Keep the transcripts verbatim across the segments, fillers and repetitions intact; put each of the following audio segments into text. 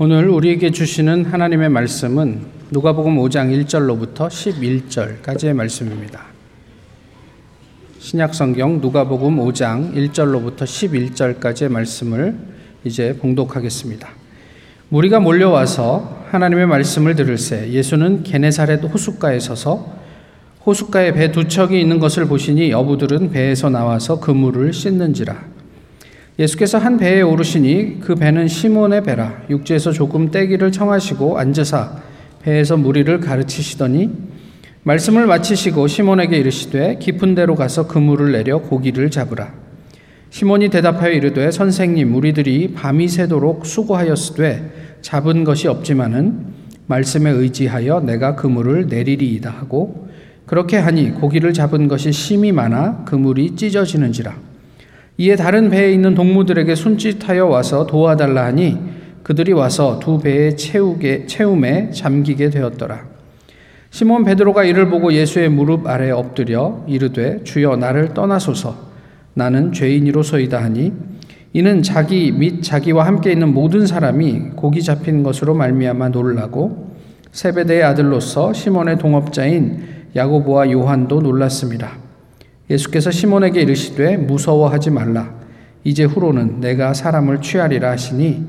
오늘 우리에게 주시는 하나님의 말씀은 누가복음 오 장 일 절로부터 십일 절까지의 말씀입니다. 신약성경 누가복음 오 장 일 절로부터 십일 절까지의 말씀을 이제 봉독하겠습니다. 무리가 몰려와서 하나님의 말씀을 들을새 예수는 게네사렛 호숫가에 서서 호숫가에 배 두 척이 있는 것을 보시니 어부들은 배에서 나와서 그 물을 씻는지라. 예수께서 한 배에 오르시니 그 배는 시몬의 배라. 육지에서 조금 떼기를 청하시고 앉으사 배에서 무리를 가르치시더니 말씀을 마치시고 시몬에게 이르시되 깊은 데로 가서 그물을 내려 고기를 잡으라. 시몬이 대답하여 이르되 선생님, 우리들이 밤이 새도록 수고하였으되 잡은 것이 없지만은 말씀에 의지하여 내가 그물을 내리리이다 하고 그렇게 하니 고기를 잡은 것이 심히 많아 그물이 찢어지는지라. 이에 다른 배에 있는 동무들에게 손짓하여 와서 도와달라 하니 그들이 와서 두 배에 채우게, 채움에 잠기게 되었더라. 시몬 베드로가 이를 보고 예수의 무릎 아래에 엎드려 이르되 주여 나를 떠나소서, 나는 죄인이로소이다 하니 이는 자기 및 자기와 함께 있는 모든 사람이 고기 잡힌 것으로 말미암아 놀라고 세베대의 아들로서 시몬의 동업자인 야고보와 요한도 놀랐습니다. 예수께서 시몬에게 이르시되 무서워하지 말라, 이제 후로는 내가 사람을 취하리라 하시니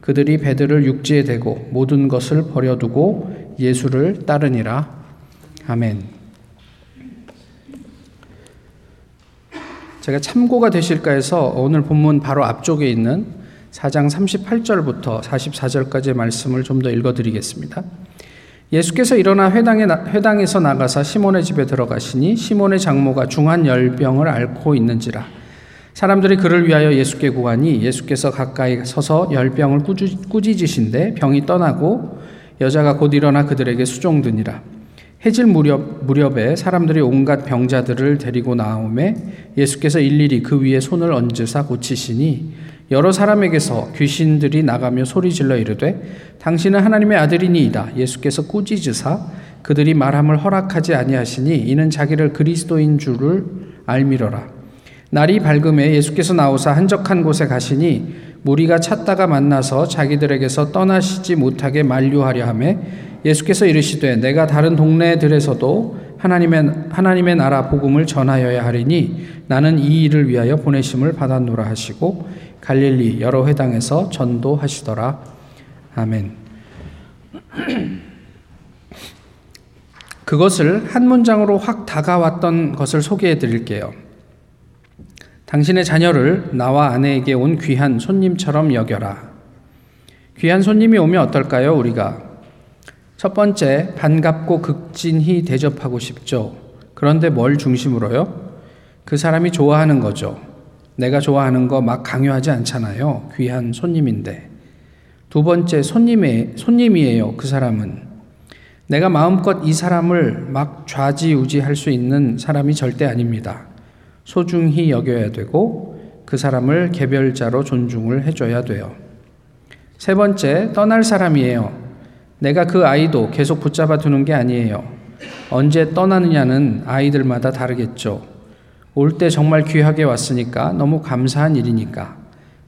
그들이 배들을 육지에 대고 모든 것을 버려두고 예수를 따르니라. 아멘. 제가 참고가 되실까 해서 오늘 본문 바로 앞쪽에 있는 사 장 삼십팔 절부터 사십사 절까지의 말씀을 좀 더 읽어드리겠습니다. 예수께서 일어나 회당에, 회당에서 나가사 시몬의 집에 들어가시니 시몬의 장모가 중한 열병을 앓고 있는지라. 사람들이 그를 위하여 예수께 구하니 예수께서 가까이 서서 열병을 꾸지, 꾸짖으신데 병이 떠나고 여자가 곧 일어나 그들에게 수종드니라. 해질 무렵, 무렵에 사람들이 온갖 병자들을 데리고 나오매 예수께서 일일이 그 위에 손을 얹으사 고치시니 여러 사람에게서 귀신들이 나가며 소리질러 이르되 당신은 하나님의 아들이니이다. 예수께서 꾸짖으사 그들이 말함을 허락하지 아니하시니 이는 자기를 그리스도인 줄을 알미러라. 날이 밝음에 예수께서 나오사 한적한 곳에 가시니 무리가 찾다가 만나서 자기들에게서 떠나시지 못하게 만류하려 하매 예수께서 이르시되 내가 다른 동네들에서도 하나님의, 하나님의 나라 복음을 전하여야 하리니 나는 이 일을 위하여 보내심을 받았노라 하시고 갈릴리 여러 회당에서 전도하시더라. 아멘. 그것을 한 문장으로 확 다가왔던 것을 소개해 드릴게요. 당신의 자녀를 나와 아내에게 온 귀한 손님처럼 여겨라. 귀한 손님이 오면 어떨까요? 우리가 첫 번째, 반갑고 극진히 대접하고 싶죠. 그런데 뭘 중심으로요? 그 사람이 좋아하는 거죠. 내가 좋아하는 거 막 강요하지 않잖아요. 귀한 손님인데. 두 번째, 손님의, 손님이에요. 그 사람은. 내가 마음껏 이 사람을 막 좌지우지할 수 있는 사람이 절대 아닙니다. 소중히 여겨야 되고 그 사람을 개별자로 존중을 해줘야 돼요. 세 번째, 떠날 사람이에요. 내가 그 아이도 계속 붙잡아 두는 게 아니에요. 언제 떠나느냐는 아이들마다 다르겠죠. 올 때 정말 귀하게 왔으니까 너무 감사한 일이니까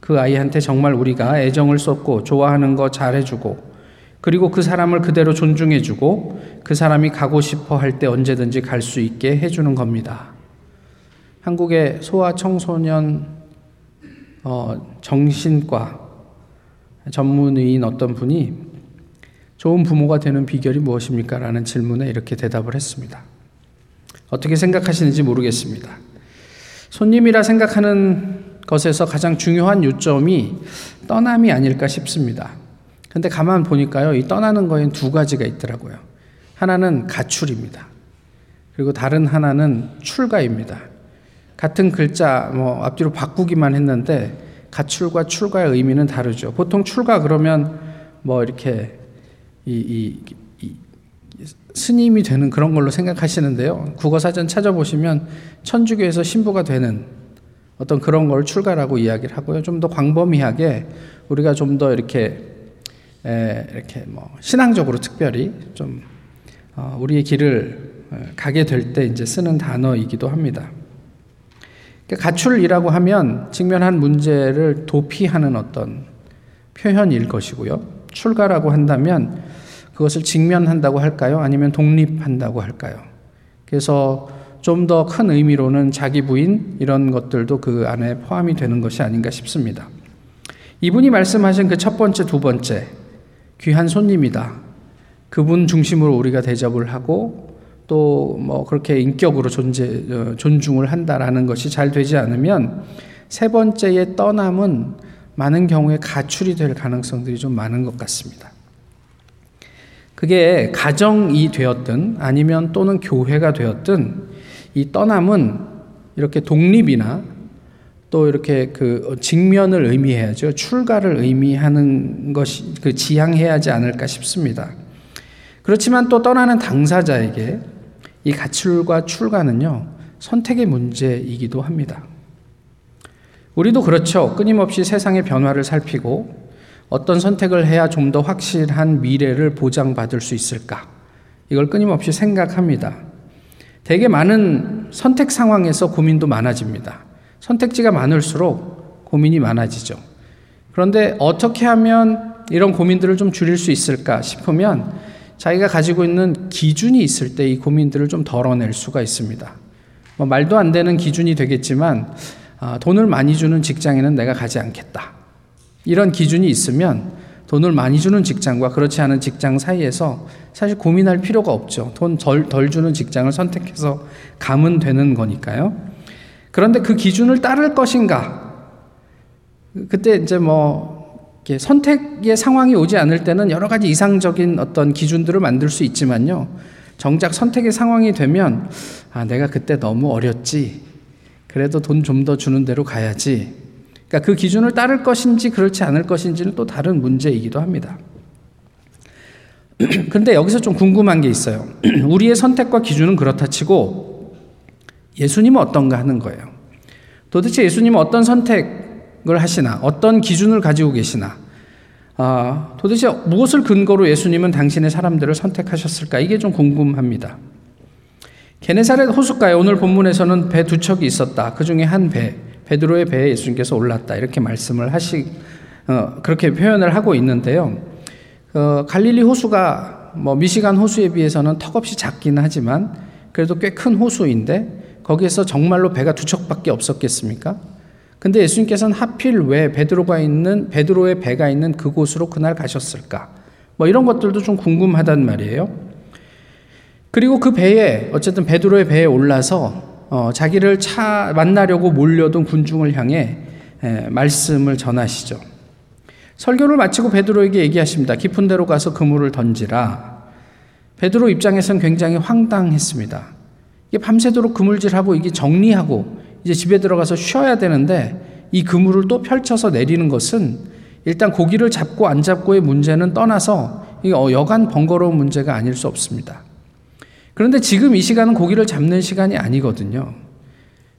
그 아이한테 정말 우리가 애정을 쏟고 좋아하는 거 잘해주고 그리고 그 사람을 그대로 존중해주고 그 사람이 가고 싶어 할 때 언제든지 갈 수 있게 해주는 겁니다. 한국의 소아청소년 어, 정신과 전문의인 어떤 분이 좋은 부모가 되는 비결이 무엇입니까? 라는 질문에 이렇게 대답을 했습니다. 어떻게 생각하시는지 모르겠습니다. 손님이라 생각하는 것에서 가장 중요한 요점이 떠남이 아닐까 싶습니다. 근데 가만 보니까요, 이 떠나는 거엔 두 가지가 있더라고요. 하나는 가출입니다. 그리고 다른 하나는 출가입니다. 같은 글자 뭐 앞뒤로 바꾸기만 했는데 가출과 출가의 의미는 다르죠. 보통 출가 그러면 뭐 이렇게 이, 이, 이 스님이 되는 그런 걸로 생각하시는데요. 국어사전 찾아보시면 천주교에서 신부가 되는 어떤 그런 걸 출가라고 이야기를 하고요. 좀 더 광범위하게 우리가 좀 더 이렇게 에, 이렇게 뭐 신앙적으로 특별히 좀 어, 우리의 길을 가게 될 때 이제 쓰는 단어이기도 합니다. 그러니까 가출이라고 하면 직면한 문제를 도피하는 어떤 표현일 것이고요. 출가라고 한다면 그것을 직면한다고 할까요? 아니면 독립한다고 할까요? 그래서 좀 더 큰 의미로는 자기 부인 이런 것들도 그 안에 포함이 되는 것이 아닌가 싶습니다. 이분이 말씀하신 그 첫 번째, 두 번째 귀한 손님이다. 그분 중심으로 우리가 대접을 하고 또 뭐 그렇게 인격으로 존재, 존중을 한다라는 것이 잘 되지 않으면 세 번째의 떠남은 많은 경우에 가출이 될 가능성들이 좀 많은 것 같습니다. 그게 가정이 되었든 아니면 또는 교회가 되었든 이 떠남은 이렇게 독립이나 또 이렇게 그 직면을 의미해야죠. 출가를 의미하는 것이 그 지향해야 하지 않을까 싶습니다. 그렇지만 또 떠나는 당사자에게 이 가출과 출가는요, 선택의 문제이기도 합니다. 우리도 그렇죠. 끊임없이 세상의 변화를 살피고 어떤 선택을 해야 좀 더 확실한 미래를 보장받을 수 있을까? 이걸 끊임없이 생각합니다. 되게 많은 선택 상황에서 고민도 많아집니다. 선택지가 많을수록 고민이 많아지죠. 그런데 어떻게 하면 이런 고민들을 좀 줄일 수 있을까 싶으면 자기가 가지고 있는 기준이 있을 때 이 고민들을 좀 덜어낼 수가 있습니다. 뭐 말도 안 되는 기준이 되겠지만 아, 돈을 많이 주는 직장에는 내가 가지 않겠다. 이런 기준이 있으면 돈을 많이 주는 직장과 그렇지 않은 직장 사이에서 사실 고민할 필요가 없죠. 돈 덜, 덜 주는 직장을 선택해서 가면 되는 거니까요. 그런데 그 기준을 따를 것인가? 그때 이제 뭐 선택의 상황이 오지 않을 때는 여러 가지 이상적인 어떤 기준들을 만들 수 있지만요. 정작 선택의 상황이 되면 아, 내가 그때 너무 어렸지. 그래도 돈 좀 더 주는 대로 가야지. 그러니까 그 기준을 따를 것인지 그렇지 않을 것인지는 또 다른 문제이기도 합니다. 그런데 여기서 좀 궁금한 게 있어요. 우리의 선택과 기준은 그렇다 치고 예수님은 어떤가 하는 거예요. 도대체 예수님은 어떤 선택을 하시나? 어떤 기준을 가지고 계시나? 아, 도대체 무엇을 근거로 예수님은 당신의 사람들을 선택하셨을까? 이게 좀 궁금합니다. 게네사렛 호숫가에 오늘 본문에서는 배 두 척이 있었다. 그 중에 한 배. 베드로의 배에 예수님께서 올랐다. 이렇게 말씀을 하시, 어, 그렇게 표현을 하고 있는데요. 어, 갈릴리 호수가 뭐 미시간 호수에 비해서는 턱없이 작긴 하지만 그래도 꽤 큰 호수인데 거기에서 정말로 배가 두 척밖에 없었겠습니까? 근데 예수님께서는 하필 왜 베드로가 있는, 베드로의 배가 있는 그곳으로 그날 가셨을까? 뭐 이런 것들도 좀 궁금하단 말이에요. 그리고 그 배에, 어쨌든 베드로의 배에 올라서 어, 자기를 차, 만나려고 몰려든 군중을 향해 에, 말씀을 전하시죠. 설교를 마치고 베드로에게 얘기하십니다. 깊은 데로 가서 그물을 던지라. 베드로 입장에서는 굉장히 황당했습니다. 이게 밤새도록 그물질하고 이게 정리하고 이제 집에 들어가서 쉬어야 되는데 이 그물을 또 펼쳐서 내리는 것은 일단 고기를 잡고 안 잡고의 문제는 떠나서 이게 여간 번거로운 문제가 아닐 수 없습니다. 그런데 지금 이 시간은 고기를 잡는 시간이 아니거든요.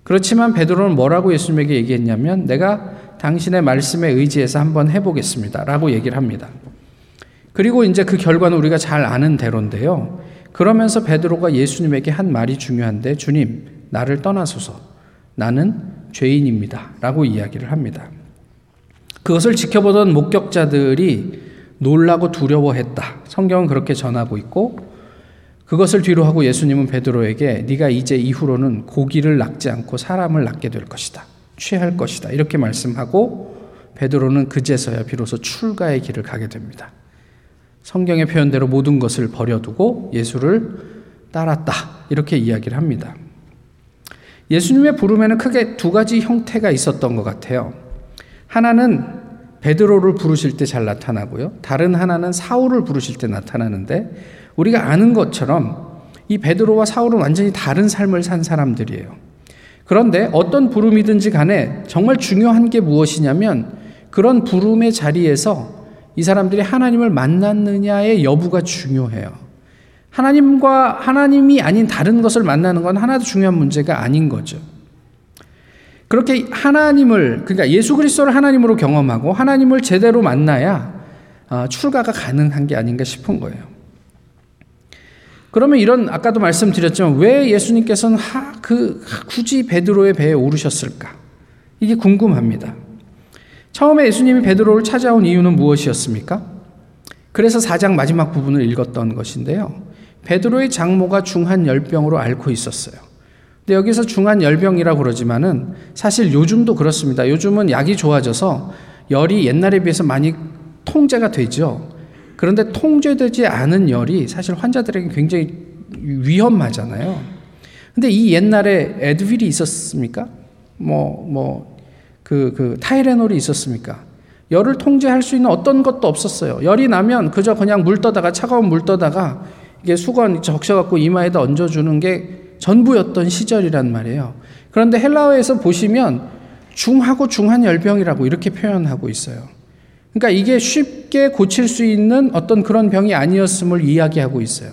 그렇지만 베드로는 뭐라고 예수님에게 얘기했냐면 내가 당신의 말씀에 의지해서 한번 해보겠습니다. 라고 얘기를 합니다. 그리고 이제 그 결과는 우리가 잘 아는 대로인데요. 그러면서 베드로가 예수님에게 한 말이 중요한데 주님 나를 떠나소서 나는 죄인입니다. 라고 이야기를 합니다. 그것을 지켜보던 목격자들이 놀라고 두려워했다. 성경은 그렇게 전하고 있고 그것을 뒤로 하고 예수님은 베드로에게 네가 이제 이후로는 고기를 낚지 않고 사람을 낚게 될 것이다. 취할 것이다. 이렇게 말씀하고 베드로는 그제서야 비로소 출가의 길을 가게 됩니다. 성경의 표현대로 모든 것을 버려두고 예수를 따랐다. 이렇게 이야기를 합니다. 예수님의 부름에는 크게 두 가지 형태가 있었던 것 같아요. 하나는 베드로를 부르실 때 잘 나타나고요. 다른 하나는 사울을 부르실 때 나타나는데 우리가 아는 것처럼 이 베드로와 사울은 완전히 다른 삶을 산 사람들이에요. 그런데 어떤 부름이든지 간에 정말 중요한 게 무엇이냐면 그런 부름의 자리에서 이 사람들이 하나님을 만났느냐의 여부가 중요해요. 하나님과 하나님이 아닌 다른 것을 만나는 건 하나도 중요한 문제가 아닌 거죠. 그렇게 하나님을, 그러니까 예수 그리스도를 하나님으로 경험하고 하나님을 제대로 만나야 출가가 가능한 게 아닌가 싶은 거예요. 그러면 이런 아까도 말씀드렸지만 왜 예수님께서는 하, 그 굳이 베드로의 배에 오르셨을까? 이게 궁금합니다. 처음에 예수님이 베드로를 찾아온 이유는 무엇이었습니까? 그래서 사 장 마지막 부분을 읽었던 것인데요. 베드로의 장모가 중한 열병으로 앓고 있었어요. 근데 여기서 중한 열병이라고 그러지만은 사실 요즘도 그렇습니다. 요즘은 약이 좋아져서 열이 옛날에 비해서 많이 통제가 되죠. 그런데 통제되지 않은 열이 사실 환자들에게 굉장히 위험하잖아요. 근데 이 옛날에 에드윌이 있었습니까? 뭐, 뭐, 그, 그, 타이레놀이 있었습니까? 열을 통제할 수 있는 어떤 것도 없었어요. 열이 나면 그저 그냥 물 떠다가, 차가운 물 떠다가 이게 수건 적셔갖고 이마에다 얹어주는 게 전부였던 시절이란 말이에요. 그런데 헬라어에서 보시면 중하고 중한 열병이라고 이렇게 표현하고 있어요. 그러니까 이게 쉽게 고칠 수 있는 어떤 그런 병이 아니었음을 이야기하고 있어요.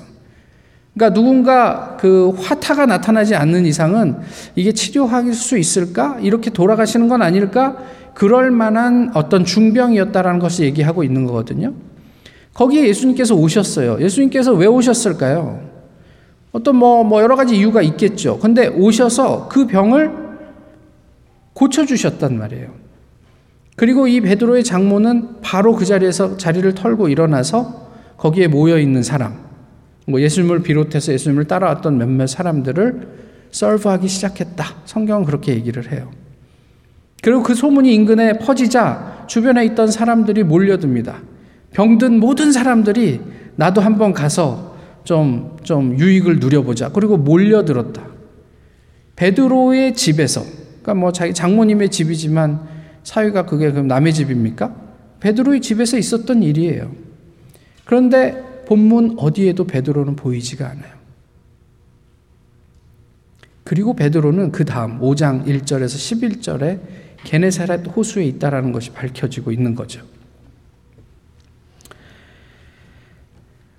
그러니까 누군가 그 화타가 나타나지 않는 이상은 이게 치료할 수 있을까? 이렇게 돌아가시는 건 아닐까? 그럴 만한 어떤 중병이었다라는 것을 얘기하고 있는 거거든요. 거기에 예수님께서 오셨어요. 예수님께서 왜 오셨을까요? 어떤 뭐, 뭐 여러 가지 이유가 있겠죠. 근데 오셔서 그 병을 고쳐주셨단 말이에요. 그리고 이 베드로의 장모는 바로 그 자리에서 자리를 털고 일어나서 거기에 모여있는 사람, 뭐 예수님을 비롯해서 예수님을 따라왔던 몇몇 사람들을 서브하기 시작했다. 성경은 그렇게 얘기를 해요. 그리고 그 소문이 인근에 퍼지자 주변에 있던 사람들이 몰려듭니다. 병든 모든 사람들이 나도 한번 가서 좀, 좀 유익을 누려보자. 그리고 몰려들었다. 베드로의 집에서, 그러니까 뭐 자기 장모님의 집이지만 사위가 그게 그럼 남의 집입니까? 베드로의 집에서 있었던 일이에요. 그런데 본문 어디에도 베드로는 보이지가 않아요. 그리고 베드로는 그 다음 오 장 일 절에서 십일 절에 게네사렛 호수에 있다라는 것이 밝혀지고 있는 거죠.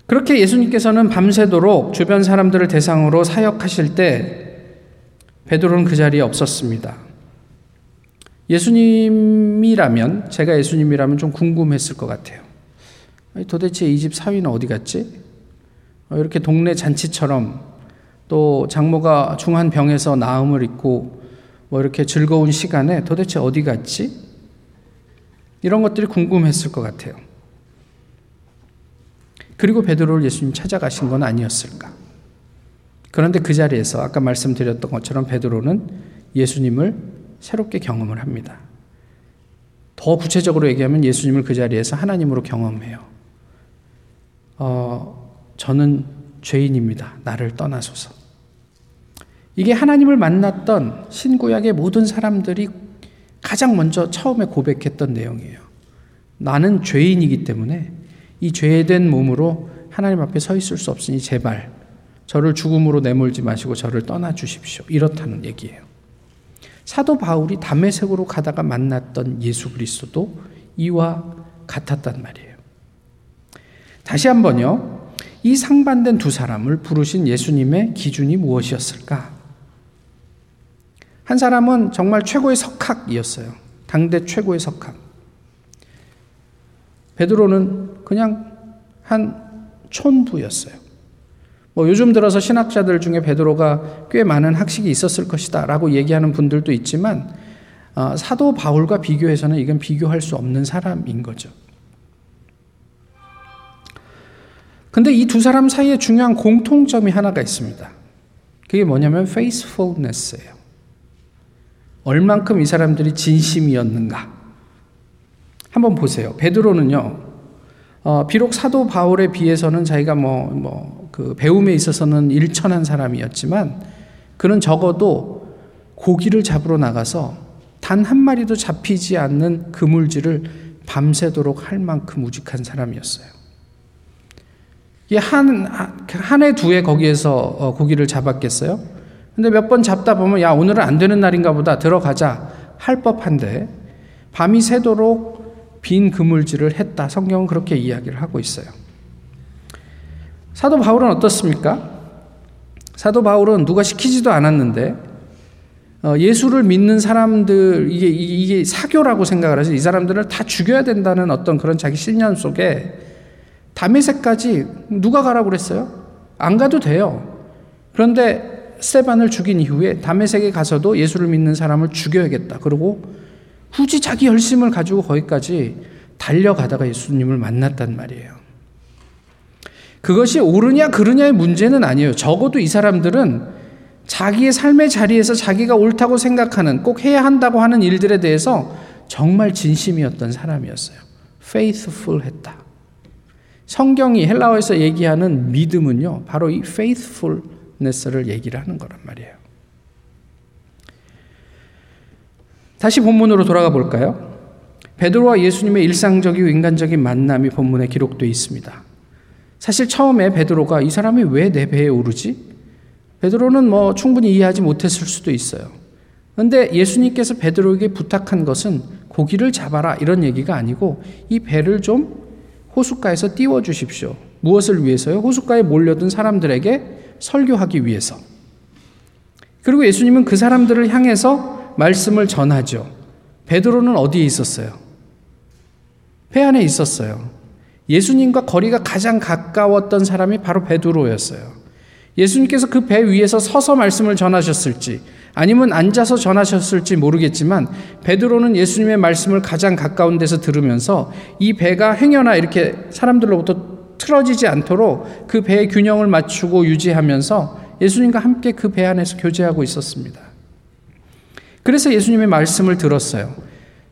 그렇게 예수님께서는 밤새도록 주변 사람들을 대상으로 사역하실 때 베드로는 그 자리에 없었습니다. 예수님이라면, 제가 예수님이라면 좀 궁금했을 것 같아요. 도대체 이 집 사위는 어디 갔지? 이렇게 동네 잔치처럼 또 장모가 중한 병에서 나음을 입고 뭐 이렇게 즐거운 시간에 도대체 어디 갔지? 이런 것들이 궁금했을 것 같아요. 그리고 베드로를 예수님 찾아가신 건 아니었을까? 그런데 그 자리에서 아까 말씀드렸던 것처럼 베드로는 예수님을 새롭게 경험을 합니다. 더 구체적으로 얘기하면 예수님을 그 자리에서 하나님으로 경험해요. 어, 저는 죄인입니다. 나를 떠나소서. 이게 하나님을 만났던 신구약의 모든 사람들이 가장 먼저 처음에 고백했던 내용이에요. 나는 죄인이기 때문에 이 죄된 몸으로 하나님 앞에 서 있을 수 없으니 제발 저를 죽음으로 내몰지 마시고 저를 떠나 주십시오. 이렇다는 얘기예요. 사도 바울이 다메섹으로 가다가 만났던 예수 그리스도도 이와 같았단 말이에요. 다시 한번요. 이 상반된 두 사람을 부르신 예수님의 기준이 무엇이었을까? 한 사람은 정말 최고의 석학이었어요. 당대 최고의 석학. 베드로는 그냥 한 촌부였어요. 뭐 요즘 들어서 신학자들 중에 베드로가 꽤 많은 학식이 있었을 것이다 라고 얘기하는 분들도 있지만 어, 사도 바울과 비교해서는 이건 비교할 수 없는 사람인 거죠. 근데 이 두 사람 사이에 중요한 공통점이 하나가 있습니다. 그게 뭐냐면 faithfulness예요. 얼만큼 이 사람들이 진심이었는가. 한번 보세요. 베드로는요, 어, 비록 사도 바울에 비해서는 자기가 뭐, 뭐, 그 배움에 있어서는 일천한 사람이었지만, 그는 적어도 고기를 잡으러 나가서 단 한 마리도 잡히지 않는 그물질을 밤새도록 할 만큼 우직한 사람이었어요. 이게 한, 한 해 두 해 거기에서 어, 고기를 잡았겠어요? 근데 몇 번 잡다 보면, 야, 오늘은 안 되는 날인가 보다, 들어가자, 할 법한데, 밤이 새도록 빈 그물질을 했다. 성경은 그렇게 이야기를 하고 있어요. 사도 바울은 어떻습니까? 사도 바울은 누가 시키지도 않았는데 어, 예수를 믿는 사람들, 이게, 이게 사교라고 생각을 해서 이 사람들을 다 죽여야 된다는 어떤 그런 자기 신념 속에 다메섹까지 누가 가라고 그랬어요? 안 가도 돼요. 그런데 스테반을 죽인 이후에 다메섹에 가서도 예수를 믿는 사람을 죽여야겠다. 그리고 굳이 자기 열심을 가지고 거기까지 달려가다가 예수님을 만났단 말이에요. 그것이 옳으냐 그르냐의 문제는 아니에요. 적어도 이 사람들은 자기의 삶의 자리에서 자기가 옳다고 생각하는, 꼭 해야 한다고 하는 일들에 대해서 정말 진심이었던 사람이었어요. faithful했다. 성경이 헬라어에서 얘기하는 믿음은요, 바로 이 faithfulness를 얘기를 하는 거란 말이에요. 다시 본문으로 돌아가 볼까요? 베드로와 예수님의 일상적이고 인간적인 만남이 본문에 기록되어 있습니다. 사실 처음에 베드로가 이 사람이 왜 내 배에 오르지? 베드로는 뭐 충분히 이해하지 못했을 수도 있어요. 그런데 예수님께서 베드로에게 부탁한 것은 고기를 잡아라 이런 얘기가 아니고, 이 배를 좀 호숫가에서 띄워주십시오. 무엇을 위해서요? 호숫가에 몰려든 사람들에게 설교하기 위해서. 그리고 예수님은 그 사람들을 향해서 말씀을 전하죠. 베드로는 어디에 있었어요? 배 안에 있었어요. 예수님과 거리가 가장 가까웠던 사람이 바로 베드로였어요. 예수님께서 그 배 위에서 서서 말씀을 전하셨을지 아니면 앉아서 전하셨을지 모르겠지만, 베드로는 예수님의 말씀을 가장 가까운 데서 들으면서 이 배가 행여나 이렇게 사람들로부터 틀어지지 않도록 그 배의 균형을 맞추고 유지하면서 예수님과 함께 그 배 안에서 교제하고 있었습니다. 그래서 예수님의 말씀을 들었어요.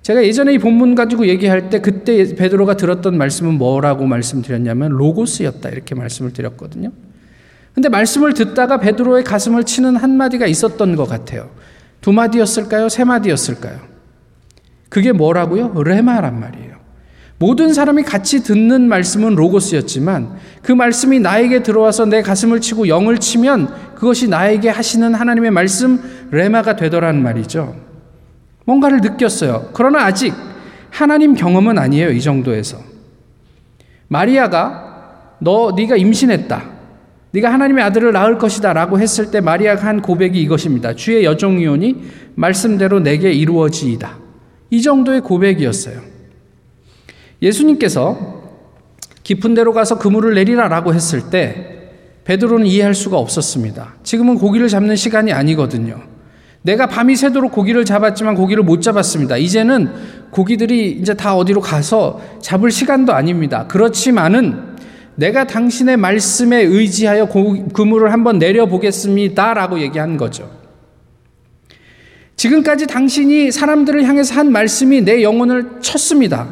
제가 예전에 이 본문 가지고 얘기할 때 그때 베드로가 들었던 말씀은 뭐라고 말씀드렸냐면 로고스였다 이렇게 말씀을 드렸거든요. 근데 말씀을 듣다가 베드로의 가슴을 치는 한마디가 있었던 것 같아요. 두 마디였을까요? 세 마디였을까요? 그게 뭐라고요? 레마란 말이에요. 모든 사람이 같이 듣는 말씀은 로고스였지만 그 말씀이 나에게 들어와서 내 가슴을 치고 영을 치면 그것이 나에게 하시는 하나님의 말씀 레마가 되더란 말이죠. 뭔가를 느꼈어요. 그러나 아직 하나님 경험은 아니에요. 이 정도에서. 마리아가 너, 네가 임신했다. 네가 하나님의 아들을 낳을 것이다 라고 했을 때 마리아가 한 고백이 이것입니다. 주의 여종이오니 말씀대로 내게 이루어지이다. 이 정도의 고백이었어요. 예수님께서 깊은 데로 가서 그물을 내리라 라고 했을 때 베드로는 이해할 수가 없었습니다. 지금은 고기를 잡는 시간이 아니거든요. 내가 밤이 새도록 고기를 잡았지만 고기를 못 잡았습니다. 이제는 고기들이 이제 다 어디로 가서 잡을 시간도 아닙니다. 그렇지만은 내가 당신의 말씀에 의지하여 그물을 한번 내려보겠습니다 라고 얘기한 거죠. 지금까지 당신이 사람들을 향해서 한 말씀이 내 영혼을 쳤습니다.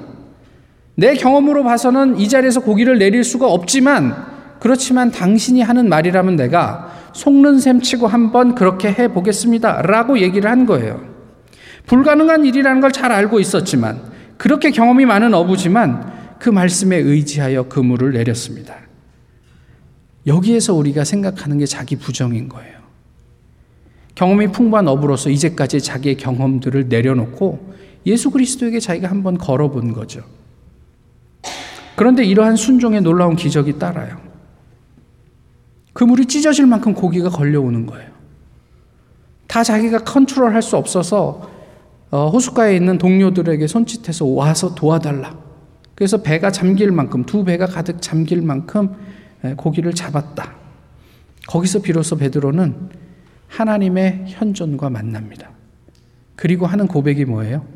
내 경험으로 봐서는 이 자리에서 고기를 내릴 수가 없지만, 그렇지만 당신이 하는 말이라면 내가 속는 셈 치고 한번 그렇게 해보겠습니다 라고 얘기를 한 거예요. 불가능한 일이라는 걸 잘 알고 있었지만, 그렇게 경험이 많은 어부지만 그 말씀에 의지하여 그물을 내렸습니다. 여기에서 우리가 생각하는 게 자기 부정인 거예요. 경험이 풍부한 어부로서 이제까지 자기의 경험들을 내려놓고 예수 그리스도에게 자기가 한번 걸어본 거죠. 그런데 이러한 순종의 놀라운 기적이 따라요. 그물이 찢어질 만큼 고기가 걸려오는 거예요. 다 자기가 컨트롤할 수 없어서 호숫가에 있는 동료들에게 손짓해서 와서 도와달라. 그래서 배가 잠길 만큼, 두 배가 가득 잠길 만큼 고기를 잡았다. 거기서 비로소 베드로는 하나님의 현존과 만납니다. 그리고 하는 고백이 뭐예요?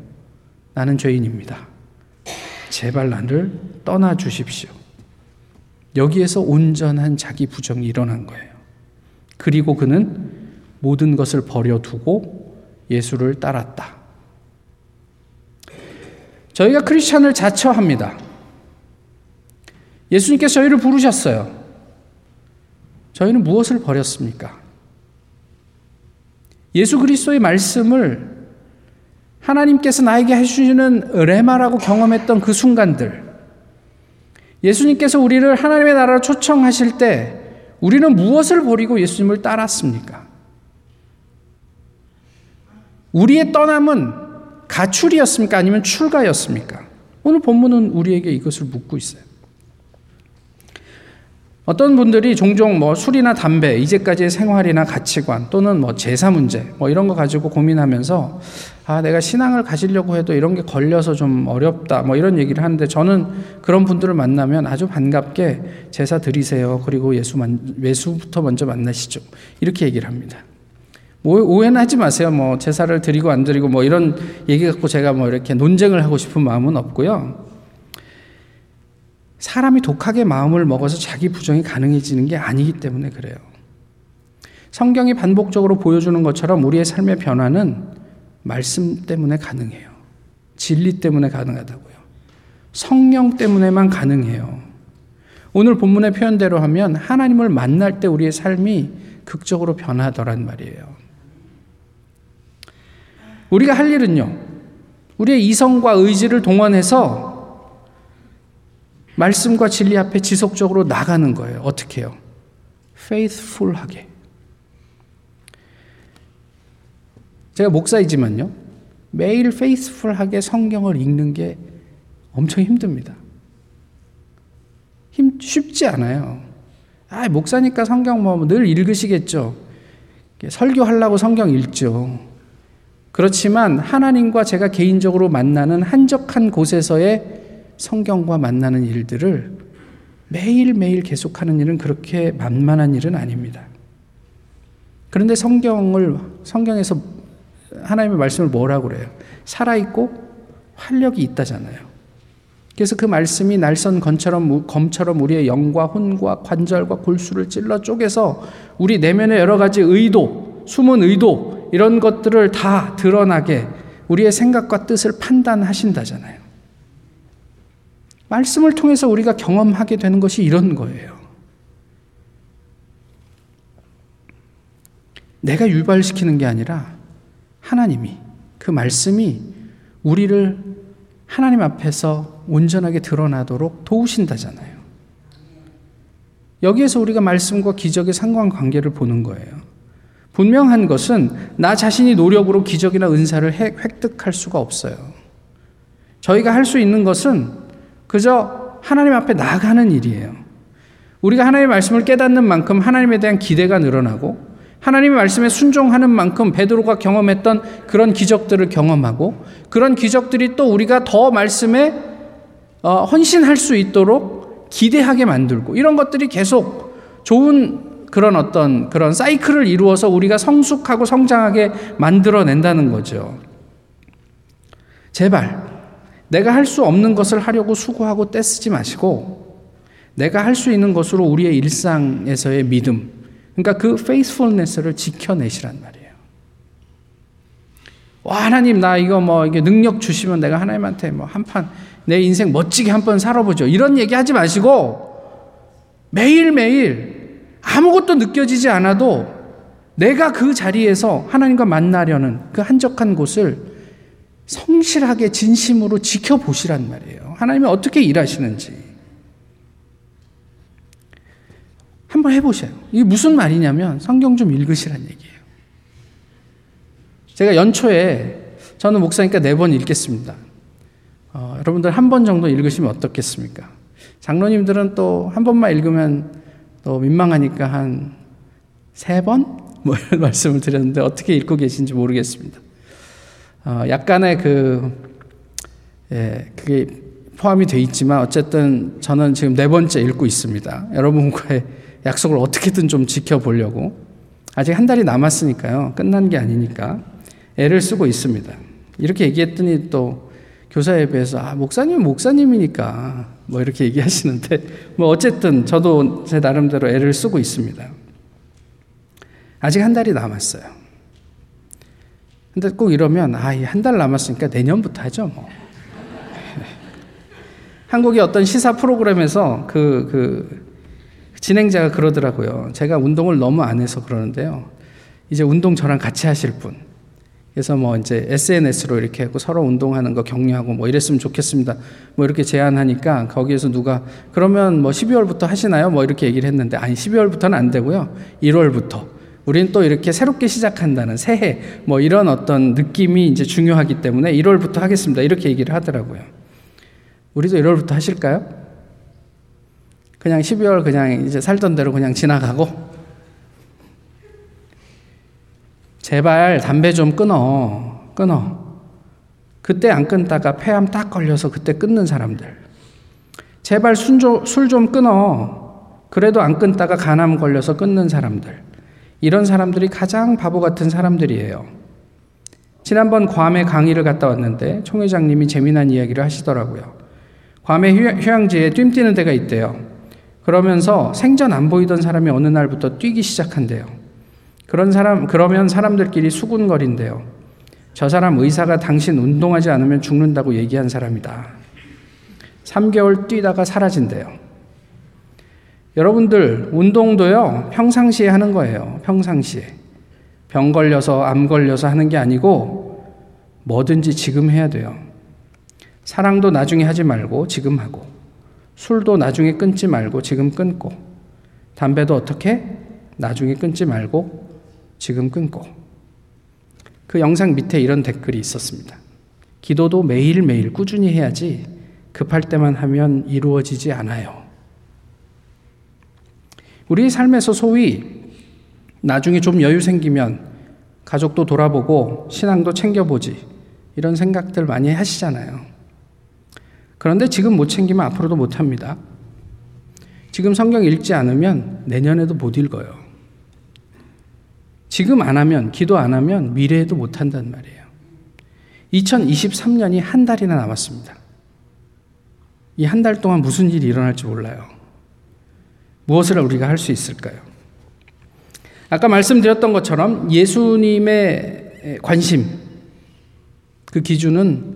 나는 죄인입니다. 제발 나를 떠나 주십시오. 여기에서 온전한 자기 부정이 일어난 거예요. 그리고 그는 모든 것을 버려두고 예수를 따랐다. 저희가 크리스찬을 자처합니다. 예수님께서 저희를 부르셨어요. 저희는 무엇을 버렸습니까? 예수 그리스도의 말씀을 하나님께서 나에게 해주시는 레마라고 경험했던 그 순간들, 예수님께서 우리를 하나님의 나라로 초청하실 때 우리는 무엇을 버리고 예수님을 따랐습니까? 우리의 떠남은 가출이었습니까? 아니면 출가였습니까? 오늘 본문은 우리에게 이것을 묻고 있어요. 어떤 분들이 종종 뭐 술이나 담배, 이제까지의 생활이나 가치관 또는 뭐 제사 문제 뭐 이런 거 가지고 고민하면서 아, 내가 신앙을 가지려고 해도 이런 게 걸려서 좀 어렵다 뭐 이런 얘기를 하는데, 저는 그런 분들을 만나면 아주 반갑게 제사 드리세요. 그리고 예수 만, 예수부터 먼저 만나시죠. 이렇게 얘기를 합니다. 오해는 하지 마세요. 뭐 제사를 드리고 안 드리고 뭐 이런 얘기 갖고 제가 뭐 이렇게 논쟁을 하고 싶은 마음은 없고요. 사람이 독하게 마음을 먹어서 자기 부정이 가능해지는 게 아니기 때문에 그래요. 성경이 반복적으로 보여주는 것처럼 우리의 삶의 변화는 말씀 때문에 가능해요. 진리 때문에 가능하다고요. 성령 때문에만 가능해요. 오늘 본문의 표현대로 하면 하나님을 만날 때 우리의 삶이 극적으로 변하더란 말이에요. 우리가 할 일은요, 우리의 이성과 의지를 동원해서 말씀과 진리 앞에 지속적으로 나가는 거예요. 어떻게 해요? faithful하게. 제가 목사이지만요, 매일 faithful하게 성경을 읽는 게 엄청 힘듭니다. 힘, 쉽지 않아요. 아, 목사니까 성경 뭐 늘 읽으시겠죠. 설교하려고 성경 읽죠. 그렇지만 하나님과 제가 개인적으로 만나는 한적한 곳에서의 성경과 만나는 일들을 매일매일 계속하는 일은 그렇게 만만한 일은 아닙니다. 그런데 성경을, 성경에서 하나님의 말씀을 뭐라고 그래요? 살아있고 활력이 있다잖아요. 그래서 그 말씀이 날선 검처럼, 검처럼 우리의 영과 혼과 관절과 골수를 찔러 쪼개서 우리 내면의 여러 가지 의도, 숨은 의도, 이런 것들을 다 드러나게 우리의 생각과 뜻을 판단하신다잖아요. 말씀을 통해서 우리가 경험하게 되는 것이 이런 거예요. 내가 유발시키는 게 아니라 하나님이, 그 말씀이 우리를 하나님 앞에서 온전하게 드러나도록 도우신다잖아요. 여기에서 우리가 말씀과 기적의 상관관계를 보는 거예요. 분명한 것은 나 자신이 노력으로 기적이나 은사를 획득할 수가 없어요. 저희가 할 수 있는 것은 그저 하나님 앞에 나아가는 일이에요. 우리가 하나님의 말씀을 깨닫는 만큼 하나님에 대한 기대가 늘어나고, 하나님의 말씀에 순종하는 만큼 베드로가 경험했던 그런 기적들을 경험하고, 그런 기적들이 또 우리가 더 말씀에 헌신할 수 있도록 기대하게 만들고, 이런 것들이 계속 좋은 그런 어떤 그런 사이클을 이루어서 우리가 성숙하고 성장하게 만들어낸다는 거죠. 제발 내가 할 수 없는 것을 하려고 수고하고 떼쓰지 마시고 내가 할 수 있는 것으로 우리의 일상에서의 믿음, 그러니까 그 faithfulness를 지켜내시란 말이에요. 와, 하나님 나 이거 뭐 이게 능력 주시면 내가 하나님한테 뭐 한 판 내 인생 멋지게 한 번 살아보죠, 이런 얘기 하지 마시고 매일매일 아무것도 느껴지지 않아도 내가 그 자리에서 하나님과 만나려는 그 한적한 곳을 성실하게 진심으로 지켜보시란 말이에요. 하나님이 어떻게 일하시는지 한번 해보세요. 이게 무슨 말이냐면 성경 좀 읽으시란 얘기예요. 제가 연초에, 저는 목사니까 네 번 읽겠습니다. 어, 여러분들 한 번 정도 읽으시면 어떻겠습니까? 장로님들은 또 한 번만 읽으면 또 민망하니까 한 세 번? 뭐 이런 말씀을 드렸는데 어떻게 읽고 계신지 모르겠습니다. 어, 약간의 그, 예, 그게 포함이 돼 있지만 어쨌든 저는 지금 네 번째 읽고 있습니다. 여러분과의 약속을 어떻게든 좀 지켜보려고. 아직 한 달이 남았으니까요. 끝난 게 아니니까 애를 쓰고 있습니다. 이렇게 얘기했더니 또 교사에 비해서 아, 목사님 목사님이니까 뭐 이렇게 얘기하시는데, 뭐 어쨌든 저도 제 나름대로 애를 쓰고 있습니다. 아직 한 달이 남았어요. 근데 꼭 이러면 아, 한 달 남았으니까 내년부터 하죠 뭐. 한국의 어떤 시사 프로그램에서 그, 그 진행자가 그러더라고요. 제가 운동을 너무 안 해서 그러는데요, 이제 운동 저랑 같이 하실 분, 그래서 뭐 이제 에스엔에스로 이렇게 하고 서로 운동하는 거 격려하고 뭐 이랬으면 좋겠습니다, 뭐 이렇게 제안하니까 거기에서 누가 그러면 뭐 십이월부터 하시나요? 뭐 이렇게 얘기를 했는데, 아니 십이월부터는 안 되고요, 일월부터. 우린 또 이렇게 새롭게 시작한다는 새해 뭐 이런 어떤 느낌이 이제 중요하기 때문에 일월부터 하겠습니다, 이렇게 얘기를 하더라고요. 우리도 일월부터 하실까요? 그냥 십이월 그냥 이제 살던 대로 그냥 지나가고. 제발 담배 좀 끊어. 끊어. 그때 안 끊다가 폐암 딱 걸려서 그때 끊는 사람들. 제발 술 좀 끊어. 그래도 안 끊다가 간암 걸려서 끊는 사람들. 이런 사람들이 가장 바보 같은 사람들이에요. 지난번 괌에 강의를 갔다 왔는데 총 회장님이 재미난 이야기를 하시더라고요. 밤에 휴양지에 뜀뛰는 데가 있대요. 그러면서 생전 안 보이던 사람이 어느 날부터 뛰기 시작한대요. 그런 사람, 그러면 사람들끼리 수군거린대요. 저 사람 의사가 당신 운동하지 않으면 죽는다고 얘기한 사람이다. 삼 개월 뛰다가 사라진대요. 여러분들, 운동도요, 평상시에 하는 거예요. 평상시에. 병 걸려서, 암 걸려서 하는 게 아니고, 뭐든지 지금 해야 돼요. 사랑도 나중에 하지 말고, 지금 하고. 술도 나중에 끊지 말고, 지금 끊고. 담배도 어떻게? 나중에 끊지 말고, 지금 끊고. 그 영상 밑에 이런 댓글이 있었습니다. 기도도 매일매일 꾸준히 해야지, 급할 때만 하면 이루어지지 않아요. 우리 삶에서 소위 나중에 좀 여유 생기면 가족도 돌아보고 신앙도 챙겨보지 이런 생각들 많이 하시잖아요. 그런데 지금 못 챙기면 앞으로도 못합니다. 지금 성경 읽지 않으면 내년에도 못 읽어요. 지금 안 하면, 기도 안 하면 미래에도 못한단 말이에요. 이천이십삼 년이 한 달이나 남았습니다. 이 한 달 동안 무슨 일이 일어날지 몰라요. 무엇을 우리가 할 수 있을까요? 아까 말씀드렸던 것처럼 예수님의 관심, 그 기준은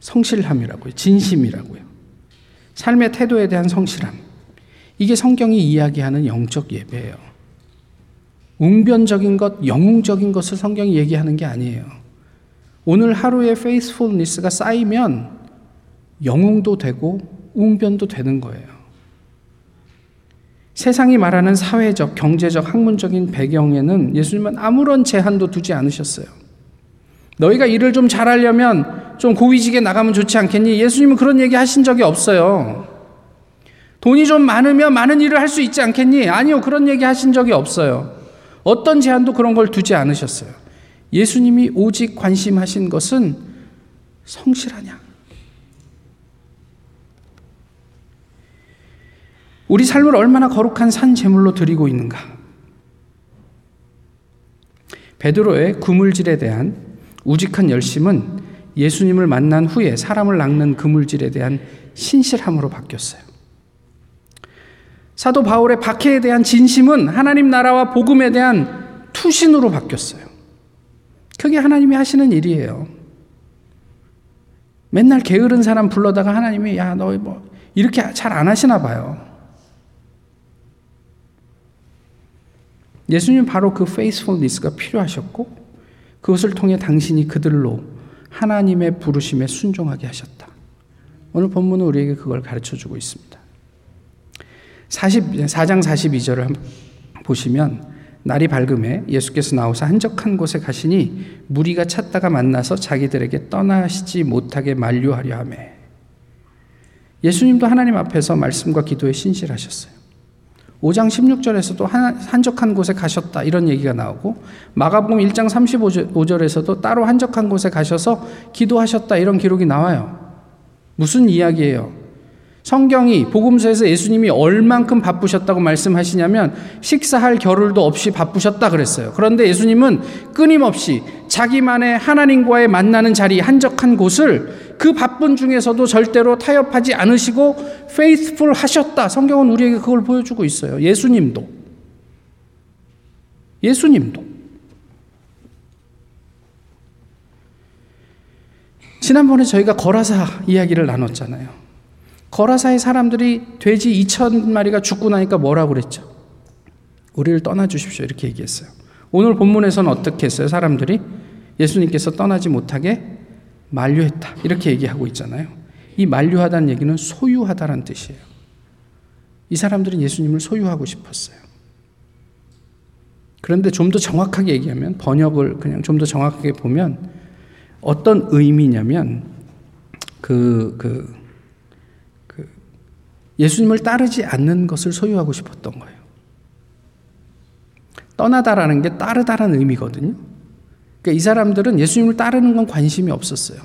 성실함이라고요. 진심이라고요. 삶의 태도에 대한 성실함. 이게 성경이 이야기하는 영적 예배예요. 웅변적인 것, 영웅적인 것을 성경이 얘기하는 게 아니에요. 오늘 하루의 faithfulness가 쌓이면 영웅도 되고 웅변도 되는 거예요. 세상이 말하는 사회적, 경제적, 학문적인 배경에는 예수님은 아무런 제한도 두지 않으셨어요. 너희가 일을 좀 잘하려면 좀 고위직에 나가면 좋지 않겠니? 예수님은 그런 얘기 하신 적이 없어요. 돈이 좀 많으면 많은 일을 할 수 있지 않겠니? 아니요, 그런 얘기 하신 적이 없어요. 어떤 제한도 그런 걸 두지 않으셨어요. 예수님이 오직 관심하신 것은 성실하냐? 우리 삶을 얼마나 거룩한 산 제물로 드리고 있는가? 베드로의 그물질에 대한 우직한 열심은 예수님을 만난 후에 사람을 낚는 그물질에 대한 신실함으로 바뀌었어요. 사도 바울의 박해에 대한 진심은 하나님 나라와 복음에 대한 투신으로 바뀌었어요. 그게 하나님이 하시는 일이에요. 맨날 게으른 사람 불러다가 하나님이 야, 너 뭐 이렇게 잘 안 하시나 봐요. 예수님은 바로 그 faithfulness가 필요하셨고 그것을 통해 당신이 그들로 하나님의 부르심에 순종하게 하셨다. 오늘 본문은 우리에게 그걸 가르쳐주고 있습니다. 사십, 사 장 사십이 절을 한번 보시면 날이 밝음에 예수께서 나오사 한적한 곳에 가시니 무리가 찾다가 만나서 자기들에게 떠나시지 못하게 만류하려 하며 예수님도 하나님 앞에서 말씀과 기도에 신실하셨어요. 오 장 십육 절에서도 한적한 곳에 가셨다 이런 얘기가 나오고 마가복음 일 장 삼십오 절에서도 따로 한적한 곳에 가셔서 기도하셨다 이런 기록이 나와요. 무슨 이야기예요? 성경이 복음서에서 예수님이 얼만큼 바쁘셨다고 말씀하시냐면 식사할 겨를도 없이 바쁘셨다 그랬어요. 그런데 예수님은 끊임없이 자기만의 하나님과의 만나는 자리 한적한 곳을 그 바쁜 중에서도 절대로 타협하지 않으시고 faithful 하셨다. 성경은 우리에게 그걸 보여주고 있어요. 예수님도. 예수님도. 지난번에 저희가 거라사 이야기를 나눴잖아요. 거라사의 사람들이 돼지 이천 마리가 죽고 나니까 뭐라고 그랬죠? 우리를 떠나주십시오 이렇게 얘기했어요. 오늘 본문에서는 어떻게 했어요? 사람들이 예수님께서 떠나지 못하게 만류했다 이렇게 얘기하고 있잖아요. 이 만류하다는 얘기는 소유하다라는 뜻이에요. 이 사람들은 예수님을 소유하고 싶었어요. 그런데 좀 더 정확하게 얘기하면 번역을 그냥 좀 더 정확하게 보면 어떤 의미냐면 그... 그 예수님을 따르지 않는 것을 소유하고 싶었던 거예요. 떠나다라는 게 따르다라는 의미거든요. 그러니까 이 사람들은 예수님을 따르는 건 관심이 없었어요.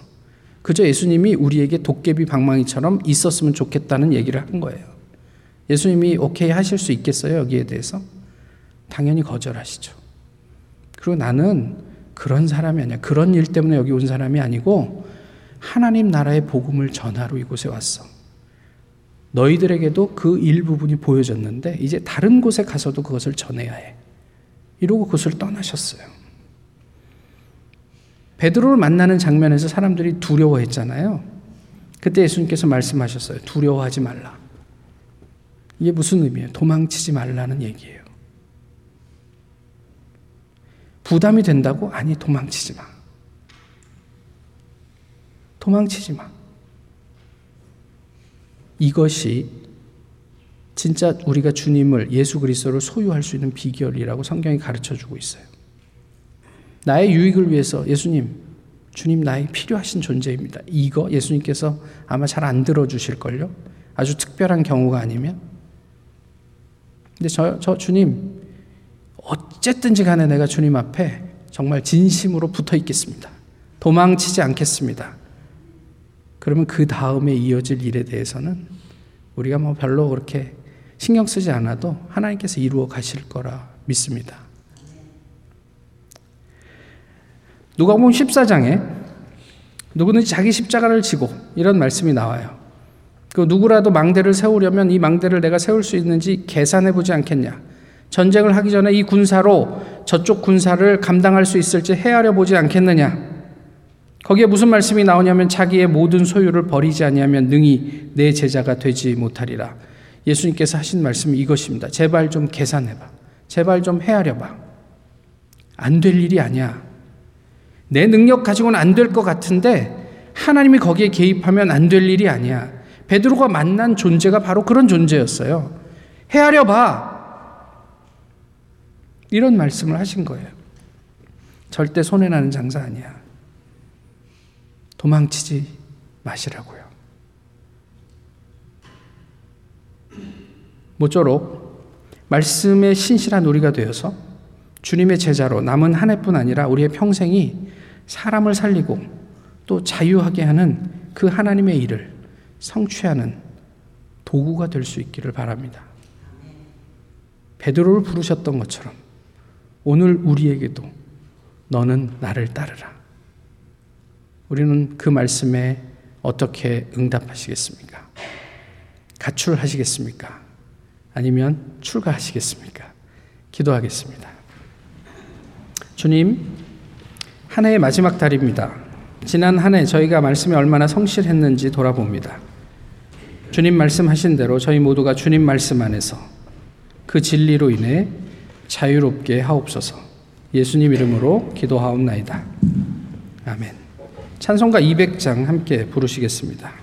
그저 예수님이 우리에게 도깨비 방망이처럼 있었으면 좋겠다는 얘기를 한 거예요. 예수님이 오케이 하실 수 있겠어요? 여기에 대해서? 당연히 거절하시죠. 그리고 나는 그런 사람이 아니야. 그런 일 때문에 여기 온 사람이 아니고 하나님 나라의 복음을 전하러 이곳에 왔어. 너희들에게도 그 일부분이 보여졌는데 이제 다른 곳에 가서도 그것을 전해야 해. 이러고 그곳을 떠나셨어요. 베드로를 만나는 장면에서 사람들이 두려워했잖아요. 그때 예수님께서 말씀하셨어요. 두려워하지 말라. 이게 무슨 의미예요? 도망치지 말라는 얘기예요. 부담이 된다고? 아니, 도망치지 마. 도망치지 마. 이것이 진짜 우리가 주님을, 예수 그리스도를 소유할 수 있는 비결이라고 성경이 가르쳐주고 있어요. 나의 유익을 위해서 예수님, 주님 나에게 필요하신 존재입니다. 이거 예수님께서 아마 잘 안 들어주실걸요? 아주 특별한 경우가 아니면. 근데 저, 저 주님, 어쨌든지 간에 내가 주님 앞에 정말 진심으로 붙어 있겠습니다. 도망치지 않겠습니다. 그러면 그 다음에 이어질 일에 대해서는 우리가 뭐 별로 그렇게 신경 쓰지 않아도 하나님께서 이루어 가실 거라 믿습니다. 누가복음 십사 장에 누구든지 자기 십자가를 지고 이런 말씀이 나와요. 그 누구라도 망대를 세우려면 이 망대를 내가 세울 수 있는지 계산해 보지 않겠냐. 전쟁을 하기 전에 이 군사로 저쪽 군사를 감당할 수 있을지 헤아려 보지 않겠느냐. 거기에 무슨 말씀이 나오냐면 자기의 모든 소유를 버리지 아니하면 능히 내 제자가 되지 못하리라. 예수님께서 하신 말씀이 이것입니다. 제발 좀 계산해 봐. 제발 좀 헤아려 봐. 안 될 일이 아니야. 내 능력 가지고는 안 될 것 같은데 하나님이 거기에 개입하면 안 될 일이 아니야. 베드로가 만난 존재가 바로 그런 존재였어요. 헤아려 봐. 이런 말씀을 하신 거예요. 절대 손해나는 장사 아니야. 도망치지 마시라고요. 모쪼록 말씀에 신실한 우리가 되어서 주님의 제자로 남은 한 해뿐 아니라 우리의 평생이 사람을 살리고 또 자유하게 하는 그 하나님의 일을 성취하는 도구가 될 수 있기를 바랍니다. 베드로를 부르셨던 것처럼 오늘 우리에게도 너는 나를 따르라. 우리는 그 말씀에 어떻게 응답하시겠습니까? 가출하시겠습니까? 아니면 출가하시겠습니까? 기도하겠습니다. 주님, 한 해의 마지막 달입니다. 지난 한 해 저희가 말씀에 얼마나 성실했는지 돌아봅니다. 주님 말씀하신 대로 저희 모두가 주님 말씀 안에서 그 진리로 인해 자유롭게 하옵소서. 예수님 이름으로 기도하옵나이다. 아멘. 찬송가 이백 장 함께 부르시겠습니다.